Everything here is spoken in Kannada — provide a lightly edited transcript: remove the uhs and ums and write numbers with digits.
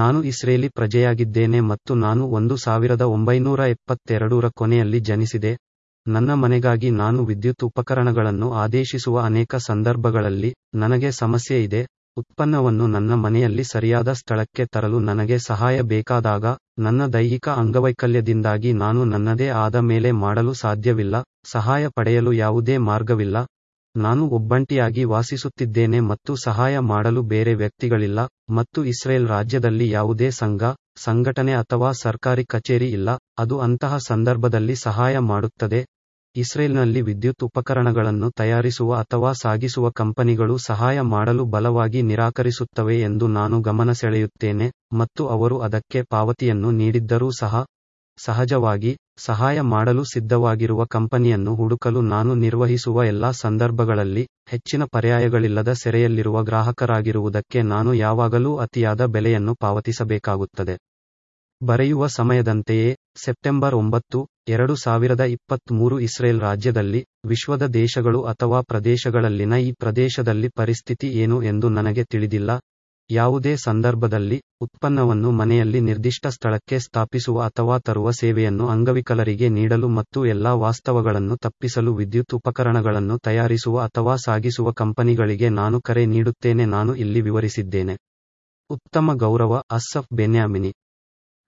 ನಾನು ಇಸ್ರೇಲಿ ಪ್ರಜೆಯಾಗಿದ್ದೇನೆ ಮತ್ತು ನಾನು 1972ರ ಕೊನೆಯಲ್ಲಿ ಜನಿಸಿದೆ. ನನ್ನ ಮನೆಗಾಗಿ ನಾನು ವಿದ್ಯುತ್ ಉಪಕರಣಗಳನ್ನು ಆದೇಶಿಸುವ ಅನೇಕ ಸಂದರ್ಭಗಳಲ್ಲಿ ನನಗೆ ಸಮಸ್ಯೆ ಇದೆ. ಉತ್ಪನ್ನವನ್ನು ನನ್ನ ಮನೆಯಲ್ಲಿ ಸರಿಯಾದ ಸ್ಥಳಕ್ಕೆ ತರಲು ನನಗೆ ಸಹಾಯ ಬೇಕಾದಾಗ ನನ್ನ ದೈಹಿಕ ಅಂಗವೈಕಲ್ಯದಿಂದಾಗಿ ನಾನು ನನ್ನದೇ ಆದ ಮೇಲೆ ಮಾಡಲು ಸಾಧ್ಯವಿಲ್ಲ. ಸಹಾಯ ಪಡೆಯಲು ಯಾವುದೇ ಮಾರ್ಗವಿಲ್ಲ. ನಾನು ಒಬ್ಬಂಟಿಯಾಗಿ ವಾಸಿಸುತ್ತಿದ್ದೇನೆ ಮತ್ತು ಸಹಾಯ ಮಾಡಲು ಬೇರೆ ವ್ಯಕ್ತಿಗಳಿಲ್ಲ, ಮತ್ತು ಇಸ್ರೇಲ್ ರಾಜ್ಯದಲ್ಲಿ ಯಾವುದೇ ಸಂಘಟನೆ ಅಥವಾ ಸರ್ಕಾರಿ ಕಚೇರಿ ಇಲ್ಲ, ಅದು ಅಂತಹ ಸಂದರ್ಭದಲ್ಲಿ ಸಹಾಯ ಮಾಡುತ್ತದೆ. ಇಸ್ರೇಲ್ನಲ್ಲಿ ವಿದ್ಯುತ್ ಉಪಕರಣಗಳನ್ನು ತಯಾರಿಸುವ ಅಥವಾ ಸಾಗಿಸುವ ಕಂಪನಿಗಳು ಸಹಾಯ ಮಾಡಲು ಬಲವಾಗಿ ನಿರಾಕರಿಸುತ್ತವೆ ಎಂದು ನಾನು ಗಮನ ಸೆಳೆಯುತ್ತೇನೆ, ಮತ್ತು ಅವರು ಅದಕ್ಕೆ ಪಾವತಿಯನ್ನು ನೀಡಿದ್ದರೂ ಸಹ. ಸಹಜವಾಗಿ, ಸಹಾಯ ಮಾಡಲು ಸಿದ್ಧವಾಗಿರುವ ಕಂಪನಿಯನ್ನು ಹುಡುಕಲು ನಾನು ನಿರ್ವಹಿಸುವ ಎಲ್ಲಾ ಸಂದರ್ಭಗಳಲ್ಲಿ ಹೆಚ್ಚಿನ ಪರ್ಯಾಯಗಳಿಲ್ಲದ ಸೆರೆಯಲ್ಲಿರುವ ಗ್ರಾಹಕರಾಗಿರುವುದಕ್ಕೆ ನಾನು ಯಾವಾಗಲೂ ಅತಿಯಾದ ಬೆಲೆಯನ್ನು ಪಾವತಿಸಬೇಕಾಗುತ್ತದೆ. ಬರೆಯುವ ಸಮಯದಂತೆಯೇ ಸೆಪ್ಟೆಂಬರ್ 9, 2023 ಇಸ್ರೇಲ್ ರಾಜ್ಯದಲ್ಲಿ, ವಿಶ್ವದ ದೇಶಗಳು ಅಥವಾ ಪ್ರದೇಶಗಳಲ್ಲಿನ ಈ ಪ್ರದೇಶದಲ್ಲಿ ಪರಿಸ್ಥಿತಿ ಏನು ಎಂದು ನನಗೆ ತಿಳಿದಿಲ್ಲ. ಯಾವುದೇ ಸಂದರ್ಭದಲ್ಲಿ, ಉತ್ಪನ್ನವನ್ನು ಮನೆಯಲ್ಲಿ ನಿರ್ದಿಷ್ಟ ಸ್ಥಳಕ್ಕೆ ಸ್ಥಾಪಿಸುವ ಅಥವಾ ತರುವ ಸೇವೆಯನ್ನು ಅಂಗವಿಕಲರಿಗೆ ನೀಡಲು ಮತ್ತು ಎಲ್ಲಾ ವಾಸ್ತವಗಳನ್ನು ತಪ್ಪಿಸಲು ವಿದ್ಯುತ್ ಉಪಕರಣಗಳನ್ನು ತಯಾರಿಸುವ ಅಥವಾ ಸಾಗಿಸುವ ಕಂಪನಿಗಳಿಗೆ ನಾನು ಕರೆ ನೀಡುತ್ತೇನೆ. ನಾನು ಇಲ್ಲಿ ವಿವರಿಸಿದ್ದೇನೆ. ಉತ್ತಮ ಗೌರವ, ಅಸ್ಸಫ್ ಬೆನ್ಯಾಮಿನಿ.